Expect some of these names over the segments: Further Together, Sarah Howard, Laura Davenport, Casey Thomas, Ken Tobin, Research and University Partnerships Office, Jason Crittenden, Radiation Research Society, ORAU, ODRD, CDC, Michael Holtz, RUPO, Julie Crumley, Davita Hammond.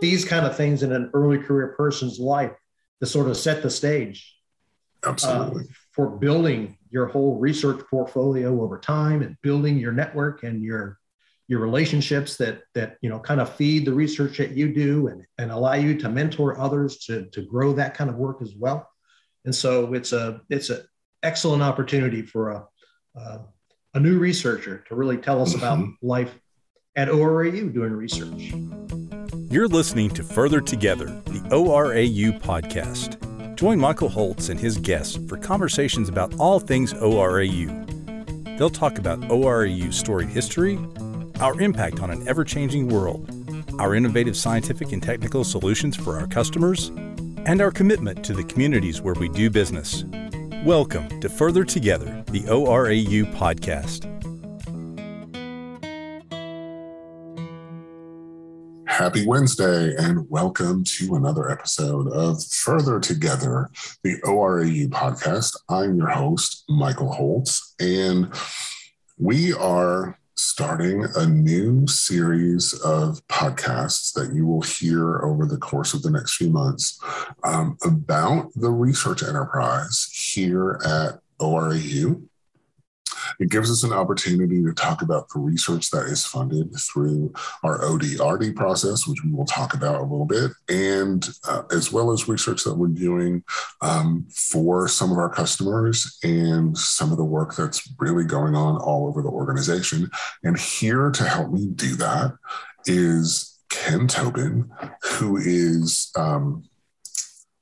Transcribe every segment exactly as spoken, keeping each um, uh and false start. these kind of things in an early career person's life to sort of set the stage. Absolutely. Uh, for building your whole research portfolio over time and building your network and your your relationships that that you know kind of feed the research that you do and, and allow you to mentor others to, to grow that kind of work as well. And so it's a it's an excellent opportunity for a uh, a new researcher to really tell us about life at O R A U doing research. You're listening to Further Together, the O R A U podcast. Join Michael Holtz and his guests for conversations about all things O R A U. They'll talk about O R A U's storied history, our impact on an ever-changing world, our innovative scientific and technical solutions for our customers, and our commitment to the communities where we do business. Welcome to Further Together, the O R A U podcast. Happy Wednesday, and welcome to another episode of Further Together, the O R A U podcast. I'm your host, Michael Holtz, and we are starting a new series of podcasts that you will hear over the course of the next few months um, about the research enterprise here at O R A U. It gives us an opportunity to talk about the research that is funded through our O D R D process, which we will talk about a little bit, and uh, as well as research that we're doing um, for some of our customers and some of the work that's really going on all over the organization. And here to help me do that is Ken Tobin, who is... Um,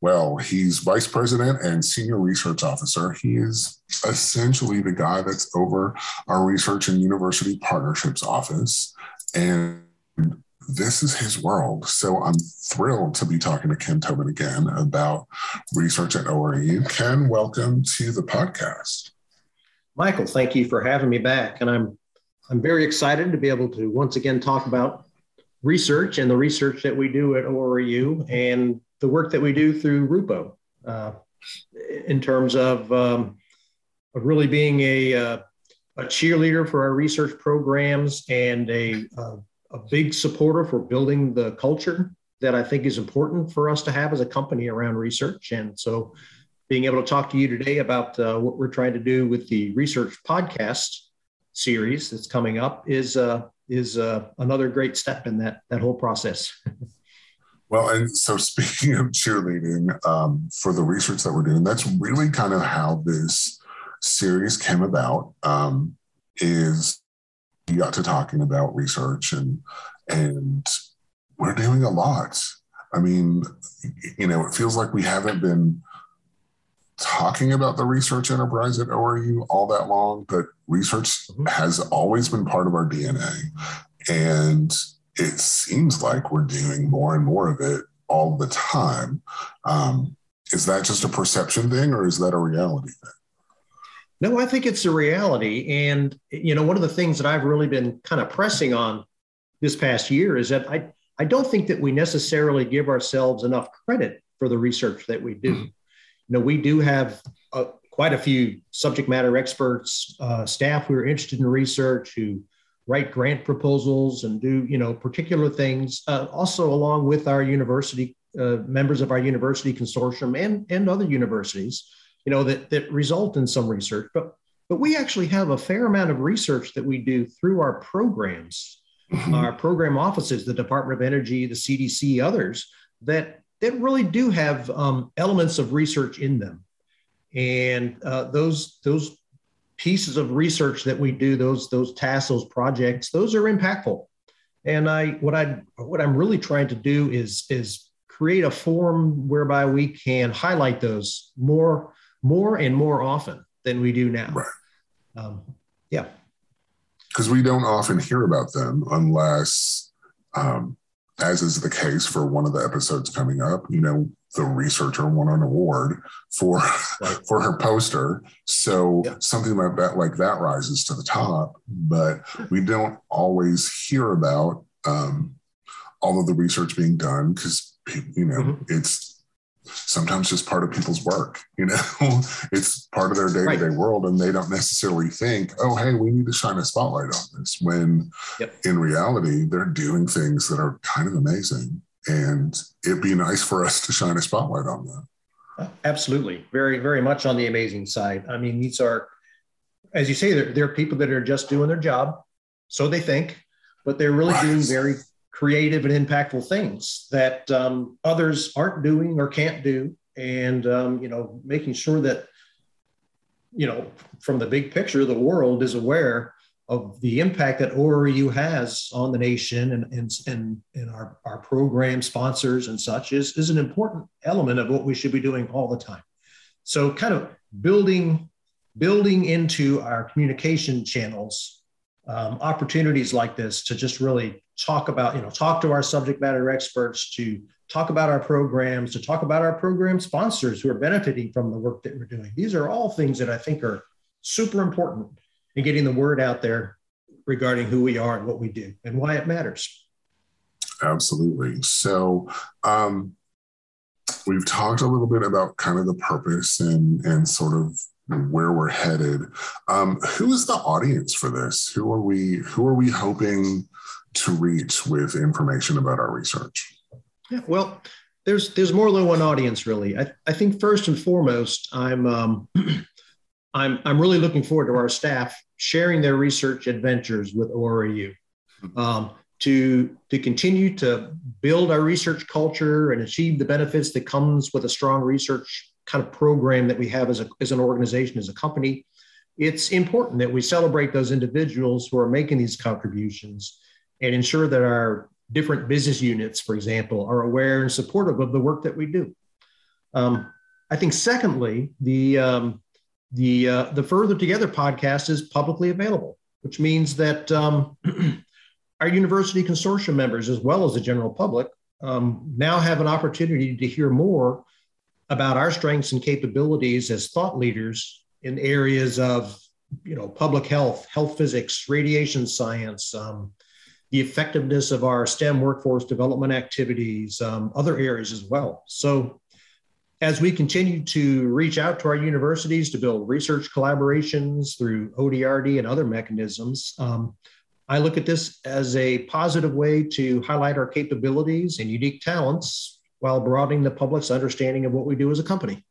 Well, he's vice president and senior research officer. He is essentially the guy that's over our research and university partnerships office. And this is his world. So I'm thrilled to be talking to Ken Tobin again about research at O R A U. Ken, welcome to the podcast. Michael, thank you for having me back. And I'm I'm very excited to be able to once again talk about research and the research that we do at O R A U and the work that we do through RUPO uh, in terms of, um, of really being a, uh, a cheerleader for our research programs and a, uh, a big supporter for building the culture that I think is important for us to have as a company around research. And so being able to talk to you today about uh, what we're trying to do with the research podcast series that's coming up is, uh, is uh, another great step in that, that whole process. Well, and so speaking of cheerleading um, for the research that we're doing, that's really kind of how this series came about, um, is we got to talking about research and, and we're doing a lot. I mean, you know, it feels like we haven't been talking about the research enterprise at O R A U all that long, but research has always been part of our D N A. And it seems like we're doing more and more of it all the time. Um, is that just a perception thing or is that a reality thing? No, I think it's a reality. And, you know, one of the things that I've really been kind of pressing on this past year is that I, I don't think that we necessarily give ourselves enough credit for the research that we do. Mm-hmm. You know, we do have uh, quite a few subject matter experts, uh, staff who are interested in research, who write grant proposals and do, you know, particular things, uh, also along with our university, uh, members of our university consortium and, and other universities, you know, that, that result in some research. But, but we actually have a fair amount of research that we do through our programs, mm-hmm. our program offices, the Department of Energy, the C D C, others that, that really do have um, elements of research in them. And uh, those, those, pieces of research that we do, those those tasks, those projects, those are impactful. And I what I what I'm really trying to do is is create a forum whereby we can highlight those more more and more often than we do now. Right. Um, yeah, because we don't often hear about them unless, um, as is the case for one of the episodes coming up, you know, the researcher won an award for, right. for her poster. So yep. something like that, like that rises to the top, but we don't always hear about um, all of the research being done because, you know, mm-hmm. it's sometimes just part of people's work, you know, it's part of their day-to-day right. world and they don't necessarily think, oh, hey, we need to shine a spotlight on this when yep. in reality, they're doing things that are kind of amazing And it'd be nice for us to shine a spotlight on that. Absolutely. Very, very much on the amazing side. I mean, these are, as you say, they're, they're people that are just doing their job. So they think, but they're really right. doing very creative and impactful things that um, others aren't doing or can't do. And, um, you know, making sure that, you know, from the big picture, the world is aware of the impact that O R A U has on the nation and, and, and, and our, our program sponsors and such is, is an important element of what we should be doing all the time. So kind of building, building into our communication channels, um, opportunities like this to just really talk about, you know, talk to our subject matter experts, to talk about our programs, to talk about our program sponsors who are benefiting from the work that we're doing. These are all things that I think are super important. And getting the word out there regarding who we are and what we do and why it matters. Absolutely. So um, we've talked a little bit about kind of the purpose and, and sort of where we're headed. Um, who is the audience for this? Who are we, who are we hoping to reach with information about our research? Yeah, well, there's, there's more than one audience, really. I, I think first and foremost, I'm... Um, I'm, I'm really looking forward to our staff sharing their research adventures with O R A U um, to, to continue to build our research culture and achieve the benefits that comes with a strong research kind of program that we have as, a, as an organization, as a company. It's important that we celebrate those individuals who are making these contributions and ensure that our different business units, for example, are aware and supportive of the work that we do. Um, I think secondly, the... Um, The, uh, the Further Together podcast is publicly available, which means that um, our university consortium members, as well as the general public, um, now have an opportunity to hear more about our strengths and capabilities as thought leaders in areas of, you know, public health, health physics, radiation science, um, the effectiveness of our STEM workforce development activities, um, other areas as well. So as we continue to reach out to our universities to build research collaborations through O D R D and other mechanisms, um, I look at this as a positive way to highlight our capabilities and unique talents while broadening the public's understanding of what we do as a company.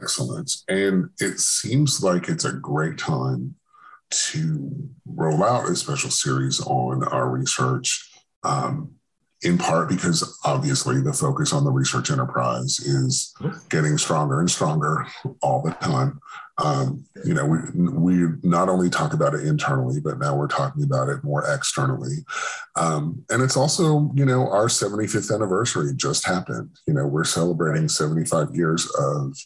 Excellent. And it seems like it's a great time to roll out a special series on our research, um, in part because obviously the focus on the research enterprise is getting stronger and stronger all the time. Um, you know, we, we not only talk about it internally, but now we're talking about it more externally. Um, and it's also, you know, our seventy-fifth anniversary just happened. You know, we're celebrating seventy-five years of,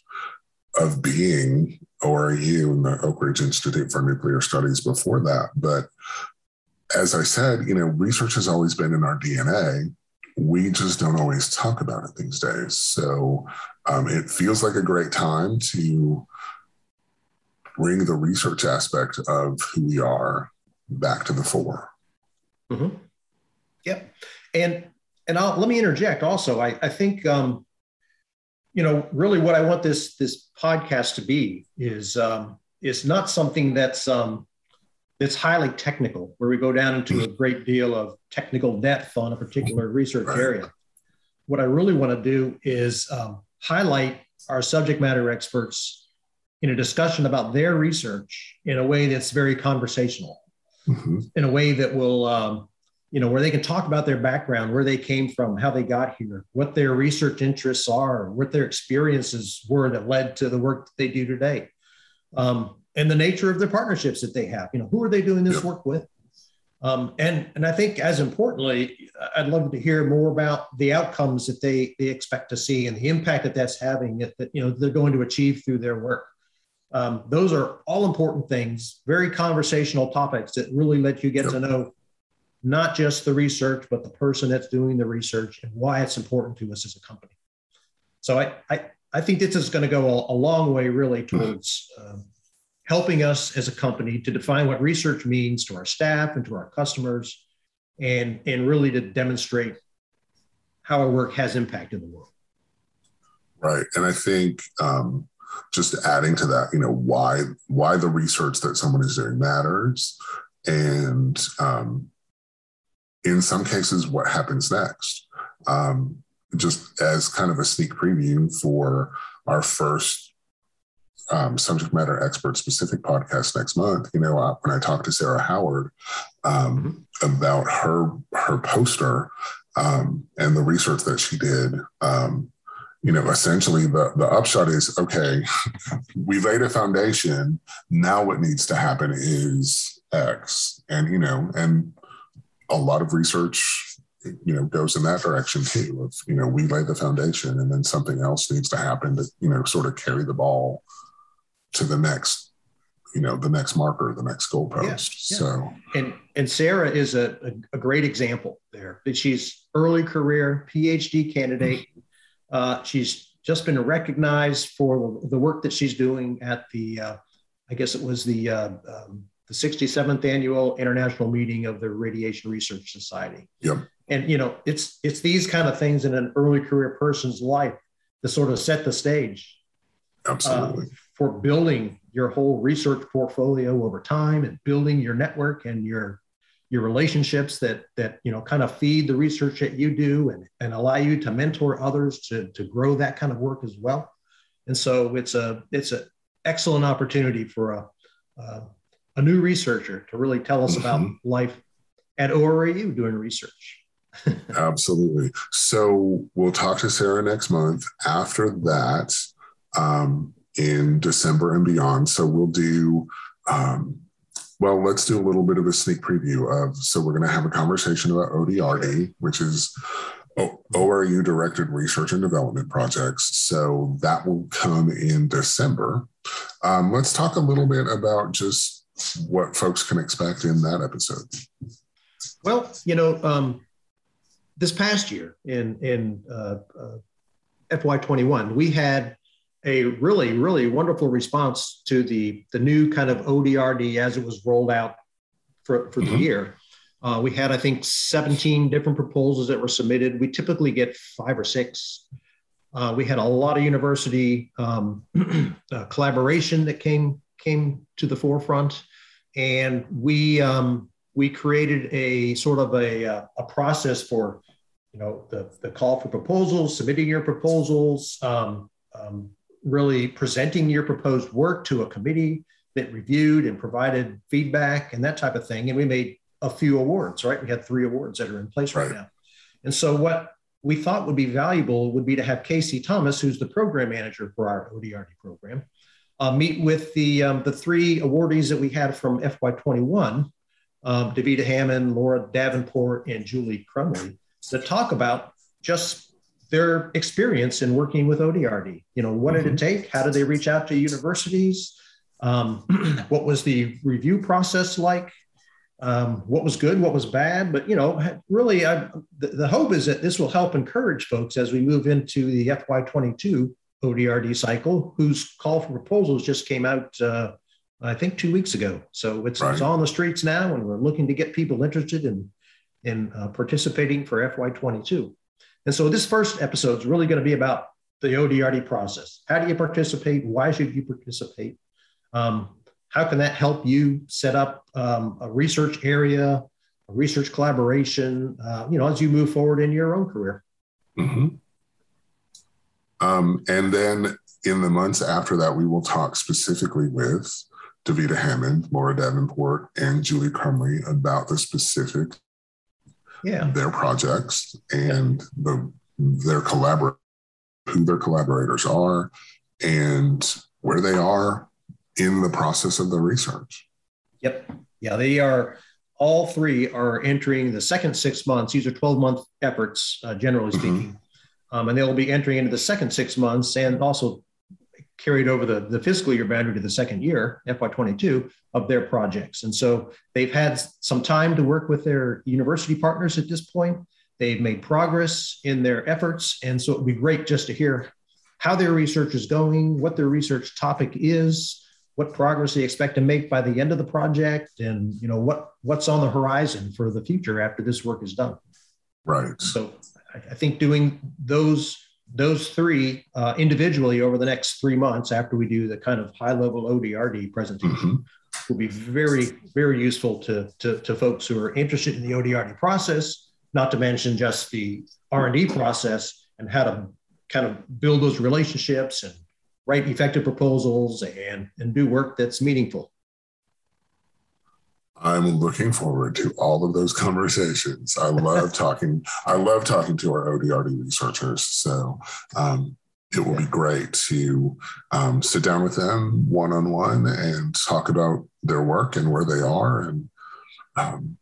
of being O R A U and the Oak Ridge Institute for Nuclear Studies before that. But as I said, you know, research has always been in our D N A. We just don't always talk about it these days. So um, it feels like a great time to bring the research aspect of who we are back to the fore. Mm-hmm. Yep. And and I'll, let me interject also. I, I think, um, you know, really what I want this, this podcast to be is, um, is not something that's... Um, It's highly technical, where we go down into a great deal of technical depth on a particular research area. What I really want to do is um, highlight our subject matter experts in a discussion about their research in a way that's very conversational, mm-hmm. in a way that will, um, you know, where they can talk about their background, where they came from, how they got here, what their research interests are, what their experiences were that led to the work that they do today. Um, and the nature of the partnerships that they have, you know, who are they doing this yep. work with? Um, and, and I think as importantly, I'd love to hear more about the outcomes that they, they expect to see and the impact that that's having that, that you know, they're going to achieve through their work. Um, those are all important things, very conversational topics that really let you get yep. to know not just the research, but the person that's doing the research and why it's important to us as a company. So I, I, I think this is going to go a, a long way really towards, mm-hmm. um, helping us as a company to define what research means to our staff and to our customers, and, and really to demonstrate how our work has impacted the world. Right, and I think um, just adding to that, you know, why why the research that someone is doing matters, and um, in some cases, what happens next, um, just as kind of a sneak preview for our first um, subject matter expert specific podcast next month. You know, I, when I talked to Sarah Howard um, about her her poster um, and the research that she did, um, you know, essentially the, the upshot is, okay, we laid a foundation. Now what needs to happen is X. And, you know, and a lot of research, you know, goes in that direction too. Of, you know, we lay the foundation and then something else needs to happen to, you know, sort of carry the ball to the next, you know, the next marker, the next goalpost. Yeah, yeah. So, and and Sarah is a, a, a great example there. She's early career PhD candidate. Uh, she's just been recognized for the work that she's doing at the, uh, I guess it was the uh, um, the sixty-seventh annual international meeting of the Radiation Research Society. Yep. And, you know, it's it's these kind of things in an early career person's life that sort of set the stage. Absolutely. Uh, for building your whole research portfolio over time and building your network and your your relationships that, that, you know, kind of feed the research that you do and, and allow you to mentor others to, to grow that kind of work as well. And so it's a, it's an excellent opportunity for a, uh, a new researcher to really tell us about mm-hmm. life at O R A U doing research. Absolutely. So we'll talk to Sarah next month. After that, um, in December and beyond. So we'll do, um, Well, let's do a little bit of a sneak preview of, so we're going to have a conversation about O D R D, which is O R A U Directed Research and Development Projects. So that will come in December. Um, let's talk a little bit about just what folks can expect in that episode. Well, you know, um, this past year in, in uh, uh, F Y twenty-one, we had a really, really wonderful response to the, the new kind of O D R D as it was rolled out for, for mm-hmm. the year. Uh, we had, I think, seventeen different proposals that were submitted. We typically get five or six. Uh, we had a lot of university um, uh, collaboration that came came to the forefront, and we um, we created a sort of a uh, a process for, you know, the the call for proposals, submitting your proposals. Um, um, really presenting your proposed work to a committee that reviewed and provided feedback and that type of thing. And we made a few awards, right? We had three awards that are in place right, right now. And so what we thought would be valuable would be to have Casey Thomas, who's the program manager for our O D R D program, uh, meet with the, um, the three awardees that we had from F Y twenty-one, um, Davita Hammond, Laura Davenport, and Julie Crumley, to talk about just their experience in working with O D R D. You know, what did mm-hmm. it take? How did they reach out to universities? Um, what was the review process like? Um, what was good? What was bad? But, you know, really, I, the, the hope is that this will help encourage folks as we move into the F Y twenty-two O D R D cycle, whose call for proposals just came out, uh, I think, two weeks ago. So it's, right. it's on the streets now, and we're looking to get people interested in, in uh, participating for F Y twenty-two. And so this first episode is really going to be about the O D R D process. How do you participate? Why should you participate? Um, how can that help you set up um, a research area, a research collaboration, uh, you know, as you move forward in your own career? Mm-hmm. Um, and then in the months after that, we will talk specifically with Davita Hammond, Laura Davenport, and Julie Crumley about the specific Yeah. their projects and the, their collaborators, who their collaborators are and where they are in the process of the research. Yep. Yeah, they are, all three are entering the second six months. These are twelve-month efforts, uh, generally speaking. Mm-hmm. Um, and they'll be entering into the second six months and also carried over the, the fiscal year boundary to the second year, F Y twenty-two, of their projects. And so they've had some time to work with their university partners at this point. They've made progress in their efforts. And so it would be great just to hear how their research is going, what their research topic is, what progress they expect to make by the end of the project, and you know what, what's on the horizon for the future after this work is done. Right. So I, I think doing those those three uh, individually over the next three months after we do the kind of high-level O D R D presentation mm-hmm. will be very, very useful to, to, to folks who are interested in the O D R D process, not to mention just the R and D process and how to kind of build those relationships and write effective proposals and, and do work that's meaningful. I'm looking forward to all of those conversations. I love talking. I love talking to our O D R D researchers. So um, it will be great to um, sit down with them one-on-one and talk about their work and where they are and um,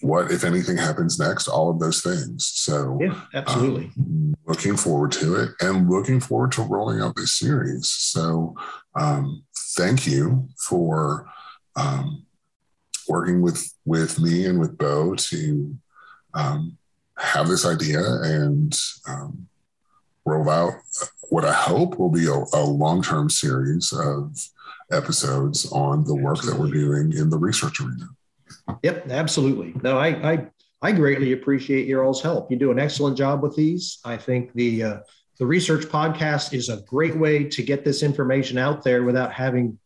what, if anything, happens next, all of those things. So yeah, absolutely. Um, looking forward to it and looking forward to rolling out this series. So um, thank you for um, working with, with me and with Beau to um, have this idea and um, roll out what I hope will be a, a long-term series of episodes on the work that we're doing in the research arena. Yep, absolutely. No, I, I, I greatly appreciate your all's help. You do an excellent job with these. I think the, uh, the research podcast is a great way to get this information out there without having,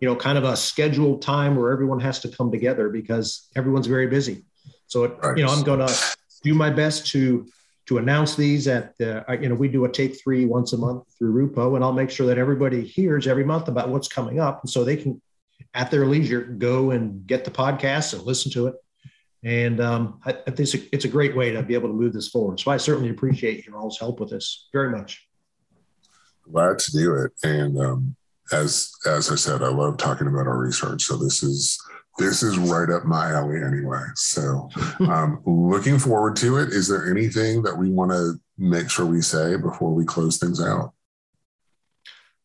you know, kind of a scheduled time where everyone has to come together because everyone's very busy. So, it, right. you know, I'm going to do my best to, to announce these at the, you know, we do a take three once a month through RUPO, and I'll make sure that everybody hears every month about what's coming up. And so they can, at their leisure, go and get the podcast and listen to it. And um, I, I think it's a great way to be able to move this forward. So I certainly appreciate your all's help with this very much. Glad to do it. And, um, As as I said, I love talking about our research. So this is this is right up my alley anyway. So um, looking forward to it. Is there anything that we want to make sure we say before we close things out?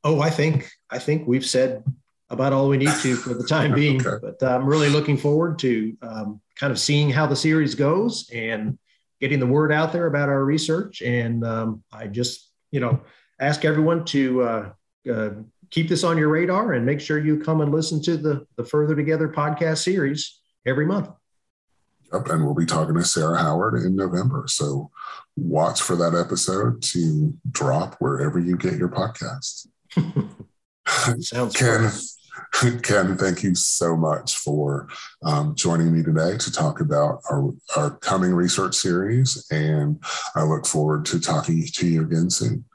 Oh, I think I think we've said about all we need to for the time being. Okay. But I'm really looking forward to um, kind of seeing how the series goes and getting the word out there about our research. And um, I just you know ask everyone to. Uh, uh, Keep this on your radar and make sure you come and listen to the, the Further Together podcast series every month. Yep, and we'll be talking to Sarah Howard in November. So watch for that episode to drop wherever you get your podcasts. Sounds Ken, Ken, thank you so much for um, joining me today to talk about our, our coming research series. And I look forward to talking to you again soon.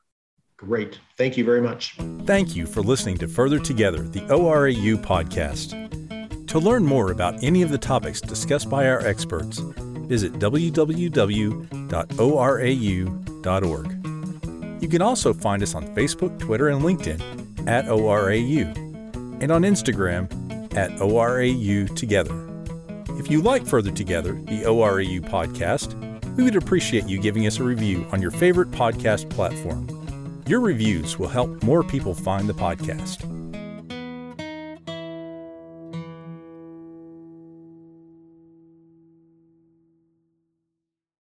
Great. Thank you very much. Thank you for listening to Further Together, the O R A U podcast. To learn more about any of the topics discussed by our experts, visit w w w dot o r a u dot org. You can also find us on Facebook, Twitter, and LinkedIn at O R A U, and on Instagram at O R A U Together. If you like Further Together, the O R A U podcast, we would appreciate you giving us a review on your favorite podcast platform. Your reviews will help more people find the podcast.